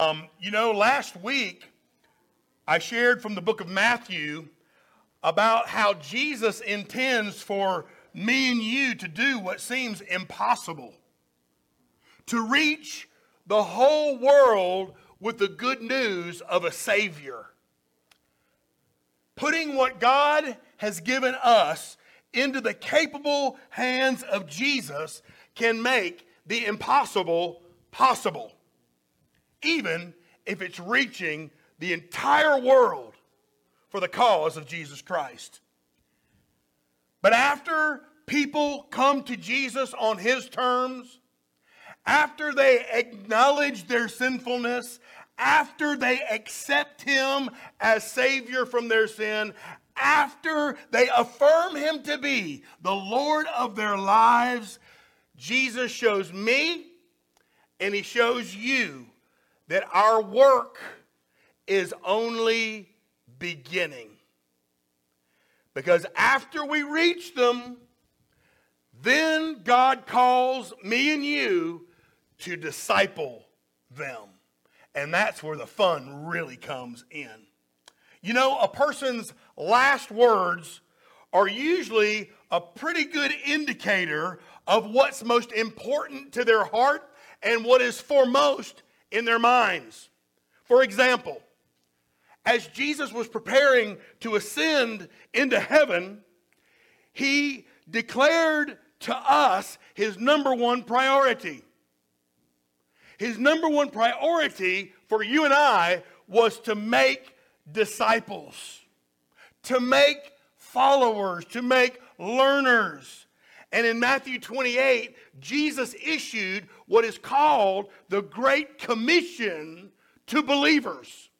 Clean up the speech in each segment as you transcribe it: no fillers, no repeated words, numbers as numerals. Last week I shared from the book of Matthew about how Jesus intends for me and you to do what seems impossible, to reach the whole world with the good news of a Savior. Putting what God has given us into the capable hands of Jesus can make the impossible possible, even if it's reaching the entire world for the cause of Jesus Christ. But after people come to Jesus on His terms, after they acknowledge their sinfulness, after they accept Him as Savior from their sin, after they affirm Him to be the Lord of their lives, Jesus shows me and He shows you that our work is only beginning. Because after we reach them, then God calls me and you to disciple them. And that's where the fun really comes in. You know, a person's last words are usually a pretty good indicator of what's most important to their heart and what is foremost in their minds. For example, as Jesus was preparing to ascend into heaven, He declared to us His number one priority. His number one priority for you and I was to make disciples, to make followers, to make learners. And in Matthew 28, Jesus issued what is called the Great Commission to believers,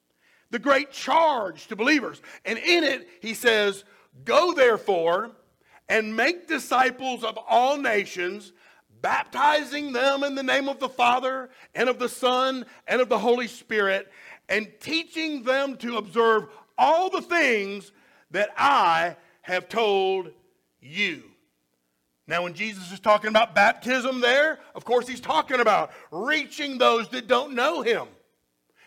the great charge to believers. And in it, He says, "Go therefore and make disciples of all nations, baptizing them in the name of the Father and of the Son and of the Holy Spirit, and teaching them to observe all the things that I have told you." Now, when Jesus is talking about baptism there, of course He's talking about reaching those that don't know Him.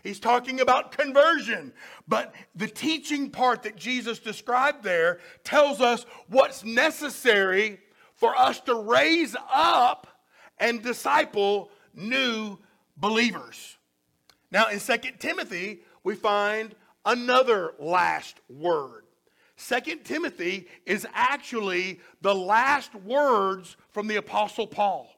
He's talking about conversion. But the teaching part that Jesus described there tells us what's necessary for us to raise up and disciple new believers. Now, in 2 Timothy, we find another last word. 2 Timothy is actually the last words from the Apostle Paul.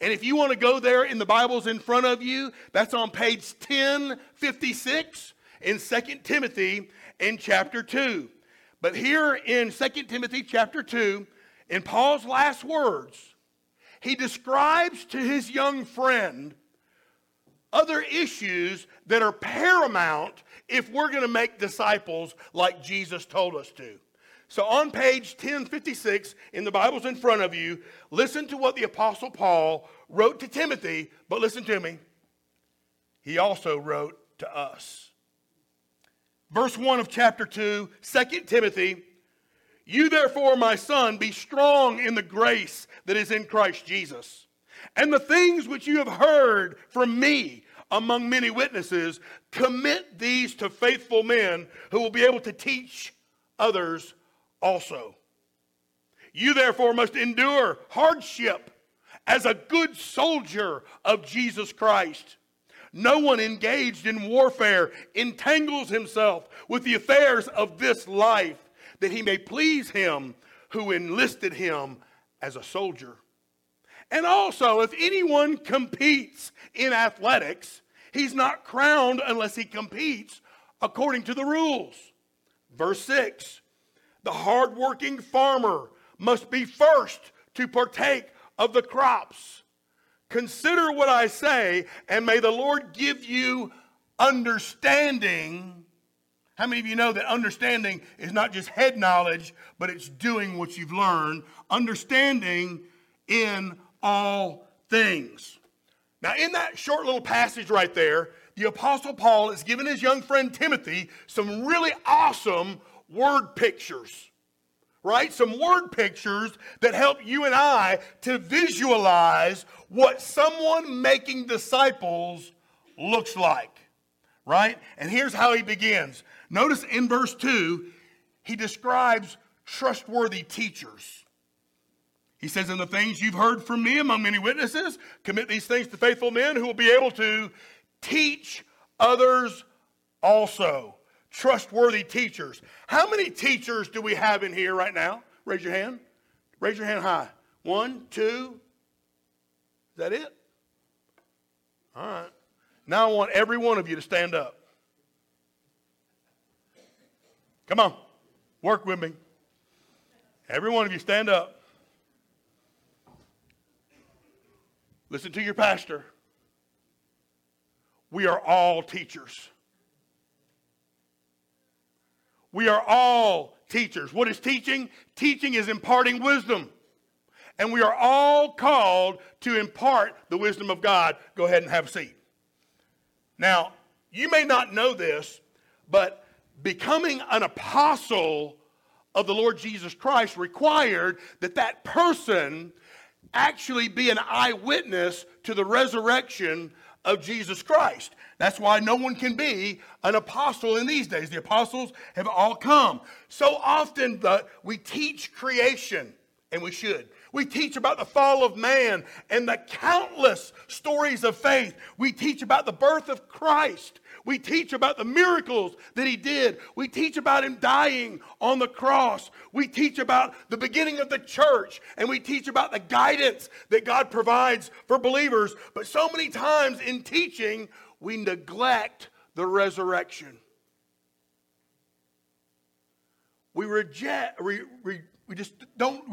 And if you want to go there in the Bibles in front of you, that's on page 1056 in 2 Timothy in chapter 2. But here in 2 Timothy chapter 2, in Paul's last words, he describes to his young friend other issues that are paramount if we're going to make disciples like Jesus told us to. So on page 1056 in the Bibles in front of you, listen to what the Apostle Paul wrote to Timothy, but listen to me. He also wrote to us. Verse 1 of chapter 2, 2 Timothy, "You therefore, my son, be strong in the grace that is in Christ Jesus. And the things which you have heard from me among many witnesses, commit these to faithful men who will be able to teach others also. You therefore must endure hardship as a good soldier of Jesus Christ. No one engaged in warfare entangles himself with the affairs of this life, that he may please Him who enlisted him as a soldier. And also, if anyone competes in athletics, he's not crowned unless he competes according to the rules." Verse 6, "The hardworking farmer must be first to partake of the crops. Consider what I say, and may the Lord give you understanding." How many of you know that understanding is not just head knowledge, but it's doing what you've learned? Understanding in all things. Now, in that short little passage right there, the Apostle Paul is giving his young friend Timothy some really awesome word pictures, right? Some word pictures that help you and I to visualize what someone making disciples looks like, right? And here's how he begins. Notice in verse 2, he describes trustworthy teachers. He says, "In the things you've heard from me among many witnesses, commit these things to faithful men who will be able to teach others also." Trustworthy teachers. How many teachers do we have in here right now? Raise your hand. Raise your hand high. 1, 2. Is that it? All right. Now I want every one of you to stand up. Come on. Work with me. Every one of you stand up. Listen to your pastor. We are all teachers. We are all teachers. What is teaching? Teaching is imparting wisdom. And we are all called to impart the wisdom of God. Go ahead and have a seat. Now, you may not know this, but becoming an apostle of the Lord Jesus Christ required that that person actually be an eyewitness to the resurrection of Jesus Christ. That's why no one can be an apostle in these days. The apostles have all come. So often we teach creation, and we should. We teach about the fall of man and the countless stories of faith. We teach about the birth of Christ. We teach about the miracles that he did. We teach about him dying on the cross. We teach about the beginning of the church. And we teach about the guidance that God provides for believers. But so many times in teaching, we neglect the resurrection. We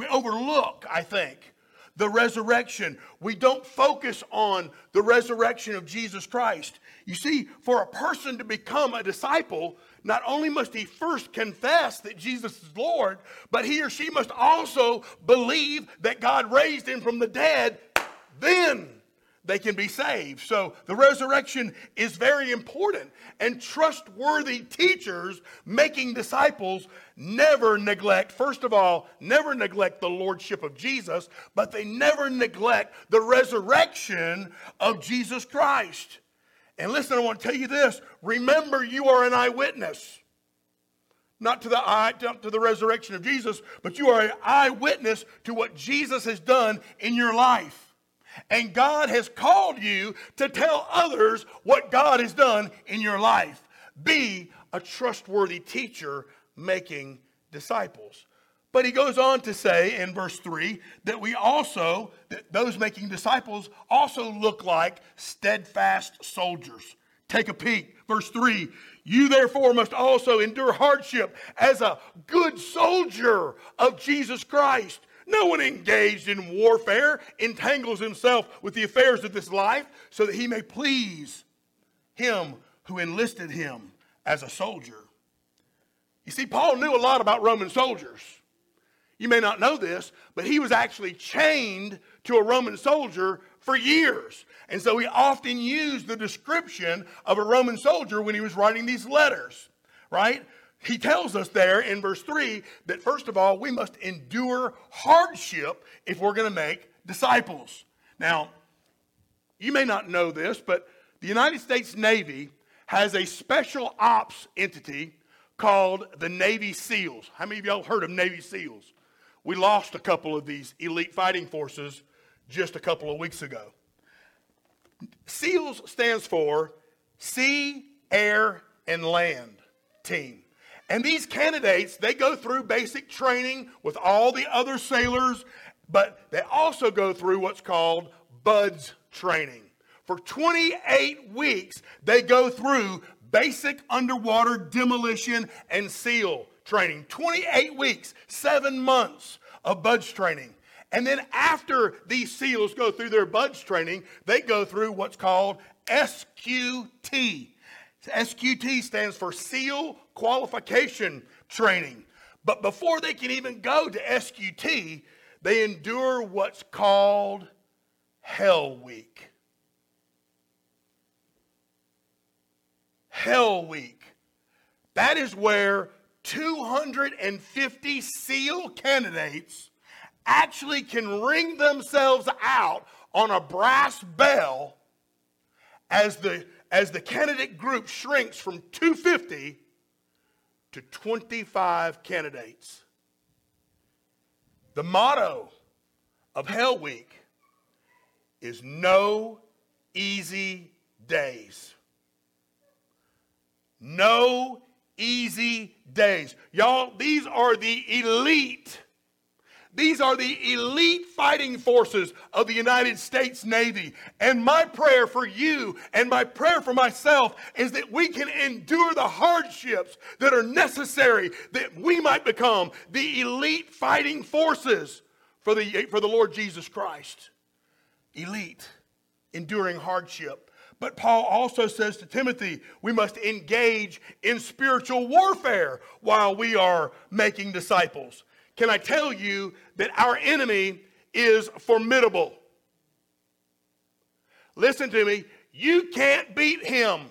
overlook, I think, the resurrection. We don't focus on the resurrection of Jesus Christ. You see, for a person to become a disciple, not only must he first confess that Jesus is Lord, but he or she must also believe that God raised him from the dead. Then they can be saved. So the resurrection is very important. And trustworthy teachers making disciples never neglect, first of all, never neglect the lordship of Jesus, but they never neglect the resurrection of Jesus Christ. And listen, I want to tell you this. Remember, you are an eyewitness. Not to the resurrection of Jesus, but you are an eyewitness to what Jesus has done in your life. And God has called you to tell others what God has done in your life. Be a trustworthy teacher making disciples. But he goes on to say in verse 3 that those making disciples also look like steadfast soldiers. Take a peek. Verse 3, "You therefore must also endure hardship as a good soldier of Jesus Christ. No one engaged in warfare entangles himself with the affairs of this life so that he may please him who enlisted him as a soldier." You see, Paul knew a lot about Roman soldiers. You may not know this, but he was actually chained to a Roman soldier for years. And so he often used the description of a Roman soldier when he was writing these letters, right? He tells us there in verse 3 that first of all, we must endure hardship if we're going to make disciples. Now, you may not know this, but the United States Navy has a special ops entity called the Navy SEALs. How many of y'all heard of Navy SEALs? We lost a couple of these elite fighting forces just a couple of weeks ago. SEALs stands for Sea, Air, and Land Team. And these candidates, they go through basic training with all the other sailors, but they also go through what's called BUDS training. For 28 weeks, they go through basic underwater demolition and SEAL training. 28 weeks, 7 months of BUDS training. And then after these SEALs go through their BUDS training, they go through what's called SQT. SQT stands for SEAL Qualification Training. But before they can even go to SQT, they endure what's called Hell Week. Hell Week. That is where 250 SEAL candidates actually can ring themselves out on a brass bell as the as the candidate group shrinks from 250 to 25 candidates. The motto of Hell Week is no easy days. No easy days. Y'all, these are the elite. These are the elite fighting forces of the United States Navy. And my prayer for you and my prayer for myself is that we can endure the hardships that are necessary that we might become the elite fighting forces for the Lord Jesus Christ. Elite, enduring hardship. But Paul also says to Timothy, we must engage in spiritual warfare while we are making disciples. Can I tell you that our enemy is formidable? Listen to me. You can't beat him.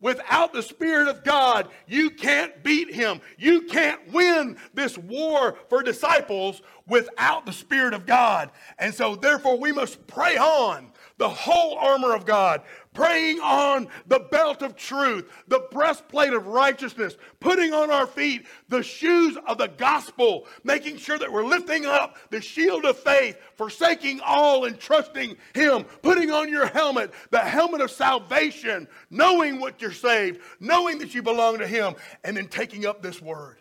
Without the Spirit of God, you can't beat him. You can't win this war for disciples without the Spirit of God. And so, therefore, we must pray on the whole armor of God, praying on the belt of truth, the breastplate of righteousness, putting on our feet the shoes of the gospel, making sure that we're lifting up the shield of faith, forsaking all and trusting him, putting on your helmet, the helmet of salvation, knowing what you're saved, knowing that you belong to him, and then taking up this word,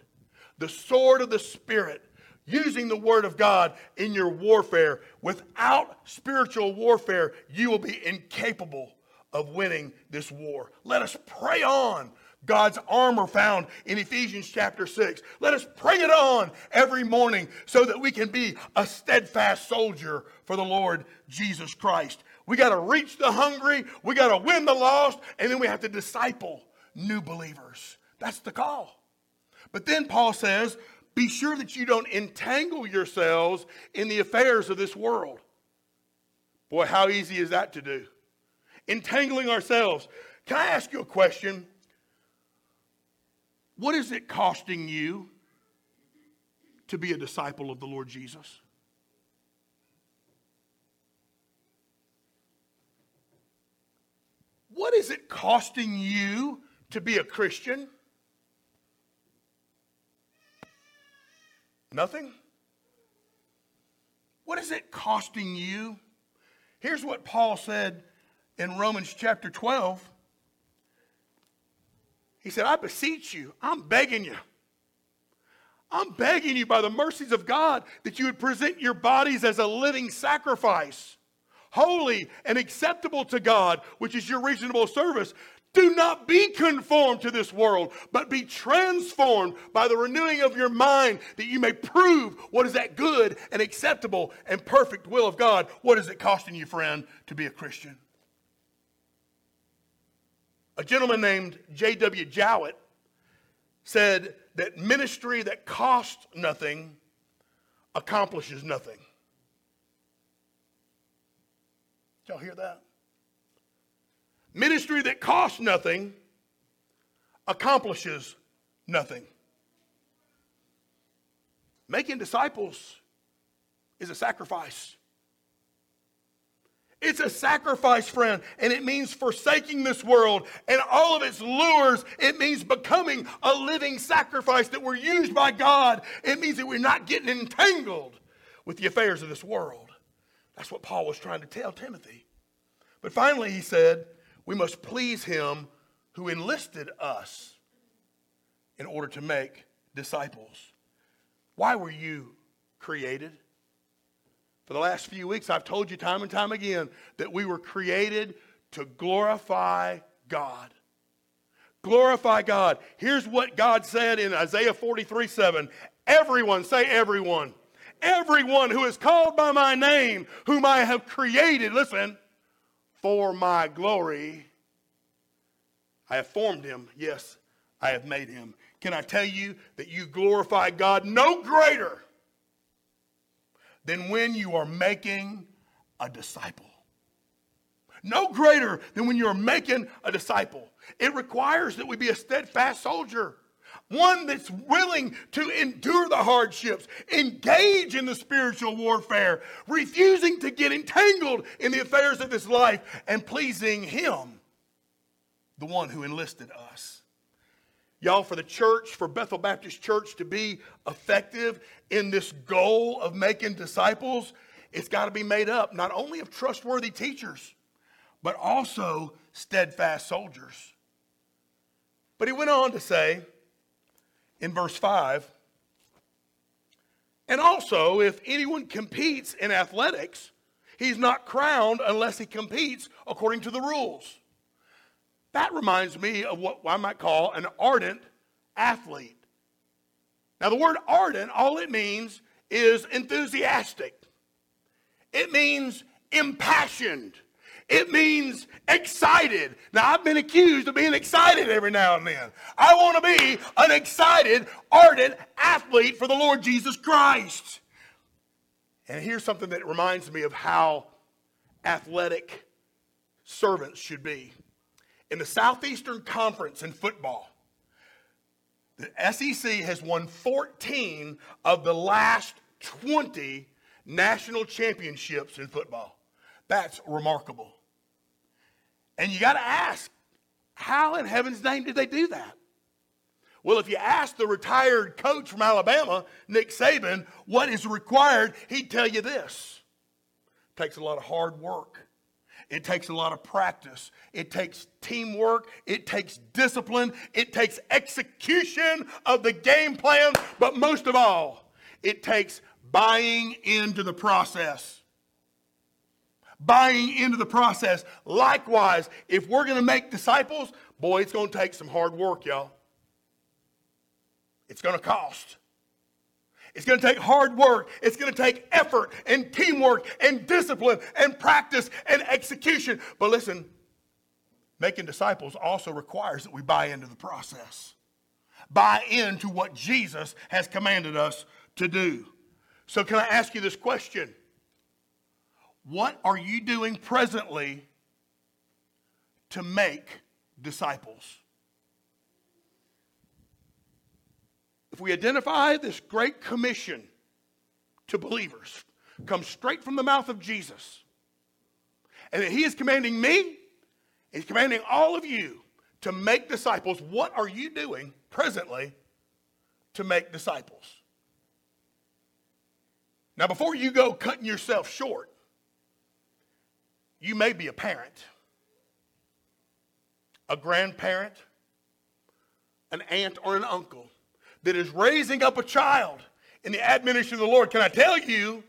the sword of the Spirit, using the word of God in your warfare. Without spiritual warfare, you will be incapable of winning this war. Let us pray on God's armor found in Ephesians chapter 6. Let us pray it on every morning so that we can be a steadfast soldier for the Lord Jesus Christ. We got to reach the hungry, we got to win the lost, and then we have to disciple new believers. That's the call. But then Paul says, be sure that you don't entangle yourselves in the affairs of this world. Boy, how easy is that to do? Entangling ourselves. Can I ask you a question? What is it costing you to be a disciple of the Lord Jesus? What is it costing you to be a Christian? Nothing? What is it costing you? Here's what Paul said in Romans chapter 12. He said, I beseech you, I'm begging you. I'm begging you by the mercies of God that you would present your bodies as a living sacrifice, holy and acceptable to God, which is your reasonable service. Do not be conformed to this world, but be transformed by the renewing of your mind, that you may prove what is that good and acceptable and perfect will of God. What is it costing you, friend, to be a Christian? A gentleman named J.W. Jowett said that ministry that costs nothing accomplishes nothing. Did y'all hear that? Ministry that costs nothing accomplishes nothing. Making disciples is a sacrifice. It's a sacrifice, friend, and it means forsaking this world and all of its lures. It means becoming a living sacrifice that we're used by God. It means that we're not getting entangled with the affairs of this world. That's what Paul was trying to tell Timothy. But finally, he said, we must please him who enlisted us in order to make disciples. Why were you created? For the last few weeks, I've told you time and time again that we were created to glorify God. Glorify God. Here's what God said in Isaiah 43:7. Everyone, say everyone. Everyone who is called by my name, whom I have created, listen, for my glory, I have formed him. Yes, I have made him. Can I tell you that you glorify God no greater than when you are making a disciple? No greater than when you are making a disciple. It requires that we be a steadfast soldier. one that's willing to endure the hardships, engage in the spiritual warfare, refusing to get entangled in the affairs of this life, and pleasing Him, the one who enlisted us. Y'all, for the church, for Bethel Baptist Church to be effective in this goal of making disciples, it's got to be made up not only of trustworthy teachers, but also steadfast soldiers. But he went on to say in verse 5, and also if anyone competes in athletics, he's not crowned unless he competes according to the rules. That reminds me of what I might call an ardent athlete. Now the word ardent, all it means is enthusiastic. It means impassioned. It means excited. Now, I've been accused of being excited every now and then. I want to be an excited, ardent athlete for the Lord Jesus Christ. And here's something that reminds me of how athletic servants should be. In the Southeastern Conference in football, the SEC has won 14 of the last 20 national championships in football. That's remarkable. And you got to ask, how in heaven's name did they do that? Well, if you ask the retired coach from Alabama, Nick Saban, what is required, he'd tell you this. It takes a lot of hard work. It takes a lot of practice. It takes teamwork. It takes discipline. It takes execution of the game plan. But most of all, it takes buying into the process. Buying into the process. Likewise, if we're going to make disciples, boy, it's going to take some hard work, y'all. It's going to cost. It's going to take hard work. It's going to take effort and teamwork and discipline and practice and execution. But listen, making disciples also requires that we buy into the process. Buy into what Jesus has commanded us to do. So can I ask you this question? What are you doing presently to make disciples? If we identify this great commission to believers, comes straight from the mouth of Jesus, and that He is commanding me, He's commanding all of you to make disciples, what are you doing presently to make disciples? Now, before you go cutting yourself short, you may be a parent, a grandparent, an aunt or an uncle that is raising up a child in the admonition of the Lord. Can I tell you,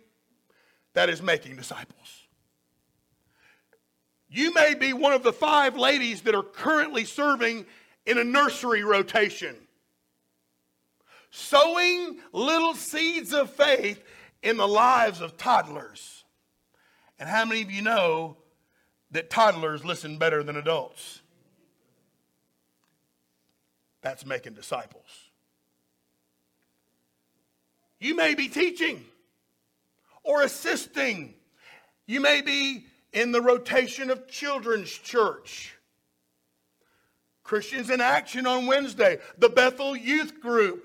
that is making disciples. You may be one of the 5 ladies that are currently serving in a nursery rotation, sowing little seeds of faith in the lives of toddlers. And how many of you know that toddlers listen better than adults? That's making disciples. You may be teaching or assisting. You may be in the rotation of children's church. Christians in Action on Wednesday, the Bethel Youth Group,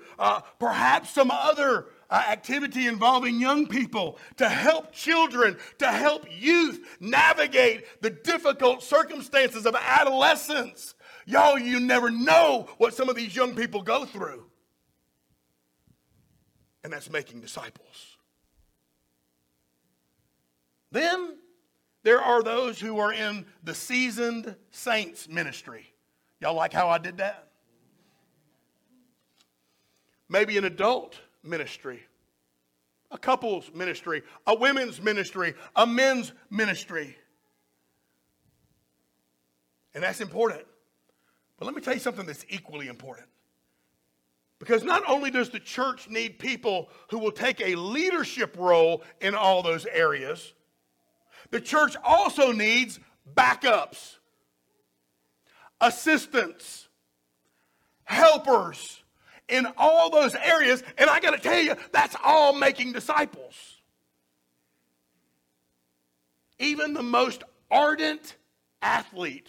perhaps some other activity involving young people, to help children, to help youth navigate the difficult circumstances of adolescence. Y'all, you never know what some of these young people go through. And that's making disciples. Then there are those who are in the seasoned saints ministry. Y'all like how I did that? Maybe an adult ministry, a couple's ministry, a women's ministry, a men's ministry. And that's important. But let me tell you something that's equally important. Because not only does the church need people who will take a leadership role in all those areas, the church also needs backups, assistants, helpers, in all those areas, and I got to tell you, that's all making disciples. Even the most ardent athlete,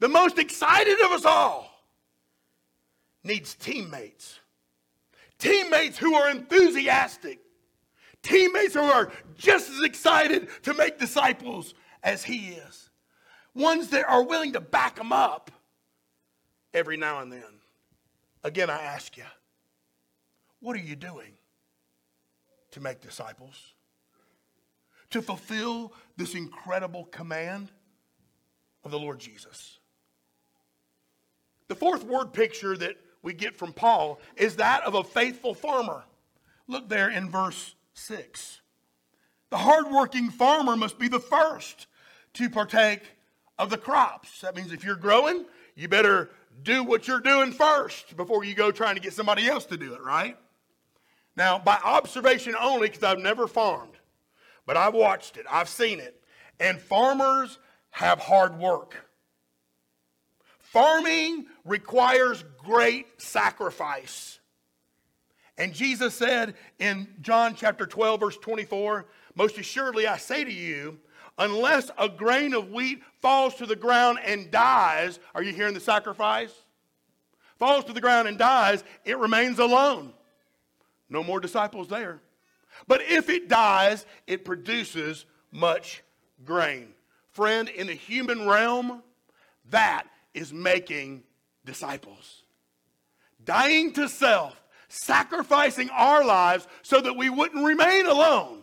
the most excited of us all, needs teammates. Teammates who are enthusiastic. Teammates who are just as excited to make disciples as he is. Ones that are willing to back him up every now and then. Again, I ask you, what are you doing to make disciples? To fulfill this incredible command of the Lord Jesus. The fourth word picture that we get from Paul is that of a faithful farmer. Look there in verse 6. The hardworking farmer must be the first to partake of the crops. That means if you're growing, you better do what you're doing first before you go trying to get somebody else to do it, right? Now, by observation only, because I've never farmed, but I've watched it, I've seen it, and farmers have hard work. Farming requires great sacrifice. And Jesus said in John chapter 12, verse 24, most assuredly I say to you, unless a grain of wheat falls to the ground and dies, are you hearing the sacrifice? Falls to the ground and dies, it remains alone. No more disciples there. But if it dies, it produces much grain. Friend, in the human realm, that is making disciples. Dying to self, sacrificing our lives so that we wouldn't remain alone,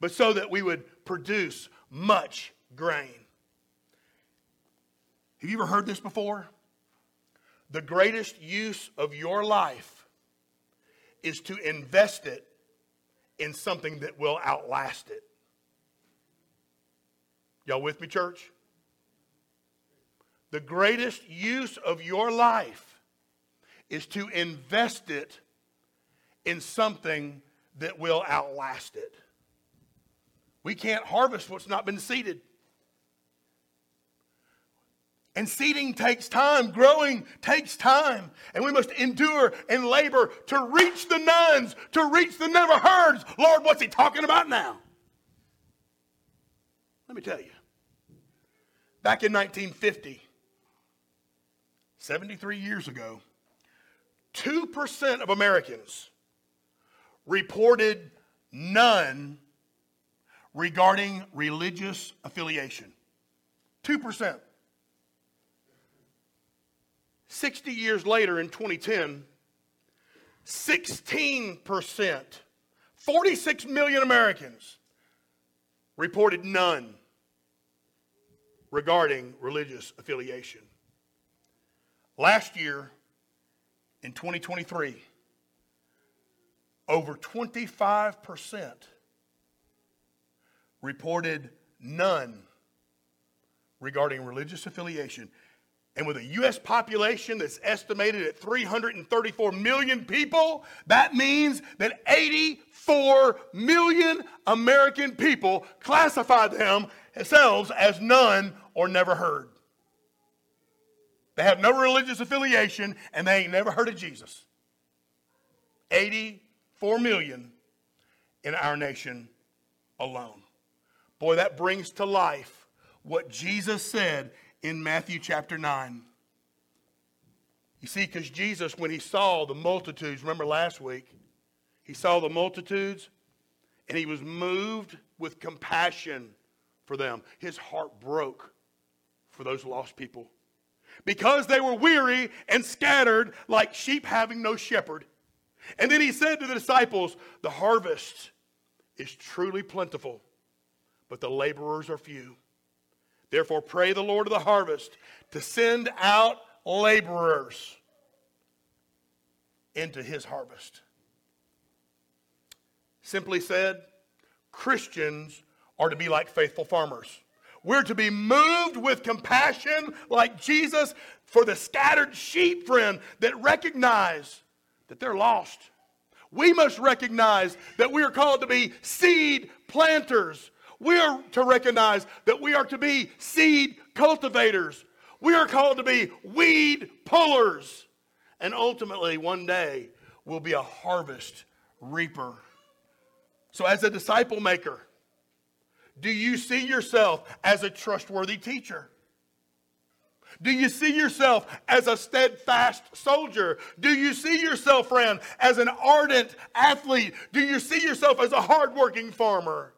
but so that we would produce much grain. Have you ever heard this before? The greatest use of your life is to invest it in something that will outlast it. Y'all with me, church? The greatest use of your life is to invest it in something that will outlast it. We can't harvest what's not been seeded. And seeding takes time. Growing takes time. And we must endure and labor to reach the nuns, to reach the never heards. Lord, what's he talking about now? Let me tell you. Back in 1950, 73 years ago, 2% of Americans reported none regarding religious affiliation. 2%. 60 years later in 2010, 16%, 46 million Americans reported none regarding religious affiliation. Last year, in 2023, over 25% reported none regarding religious affiliation. And with a U.S. population that's estimated at 334 million people, that means that 84 million American people classify themselves as none or never heard. They have no religious affiliation, and they ain't never heard of Jesus. 84 million in our nation alone. Boy, that brings to life what Jesus said in Matthew chapter 9. You see, because Jesus, when he saw the multitudes, remember last week, he saw the multitudes and he was moved with compassion for them. His heart broke for those lost people because they were weary and scattered like sheep having no shepherd. And then he said to the disciples, the harvest is truly plentiful, but the laborers are few. Therefore, pray the Lord of the harvest to send out laborers into his harvest. Simply said, Christians are to be like faithful farmers. We're to be moved with compassion like Jesus for the scattered sheep, friend, that recognize that they're lost. We must recognize that we are called to be seed planters. We are to recognize that we are to be seed cultivators. We are called to be weed pullers. And ultimately, one day, we'll be a harvest reaper. So as a disciple maker, do you see yourself as a trustworthy teacher? Do you see yourself as a steadfast soldier? Do you see yourself, friend, as an ardent athlete? Do you see yourself as a hardworking farmer?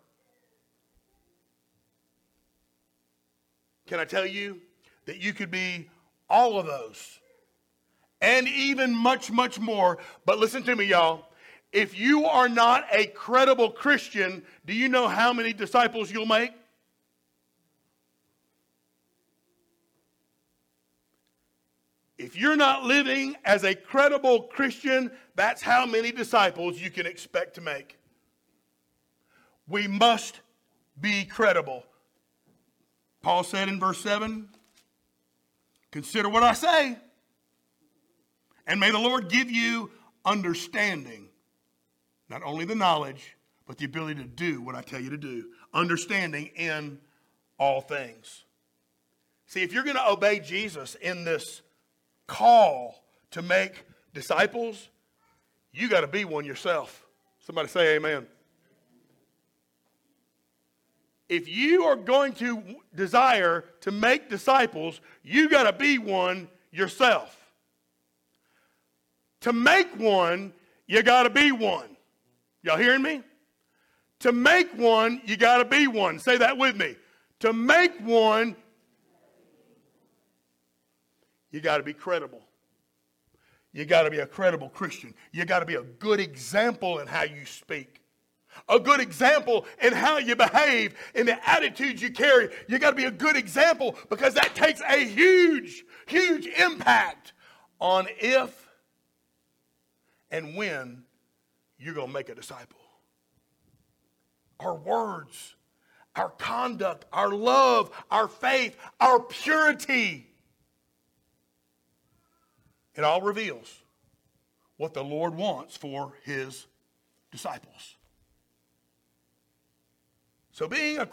Can I tell you that you could be all of those and even much, much more? But listen to me, y'all. If you are not a credible Christian, do you know how many disciples you'll make? If you're not living as a credible Christian, that's how many disciples you can expect to make. We must be credible. Paul said in verse 7, consider what I say, and may the Lord give you understanding. Not only the knowledge, but the ability to do what I tell you to do. Understanding in all things. See, if you're going to obey Jesus in this call to make disciples, you got to be one yourself. Somebody say amen. If you are going to desire to make disciples, you got to be one yourself. To make one, you got to be one. Y'all hearing me? To make one, you got to be one. Say that with me. To make one, you got to be credible. You got to be a credible Christian. You got to be a good example in how you speak. A good example in how you behave, in the attitudes you carry. You got to be a good example, because that takes a huge, huge impact on if and when you're going to make a disciple. Our words, our conduct, our love, our faith, our purity. It all reveals what the Lord wants for his disciples. So being a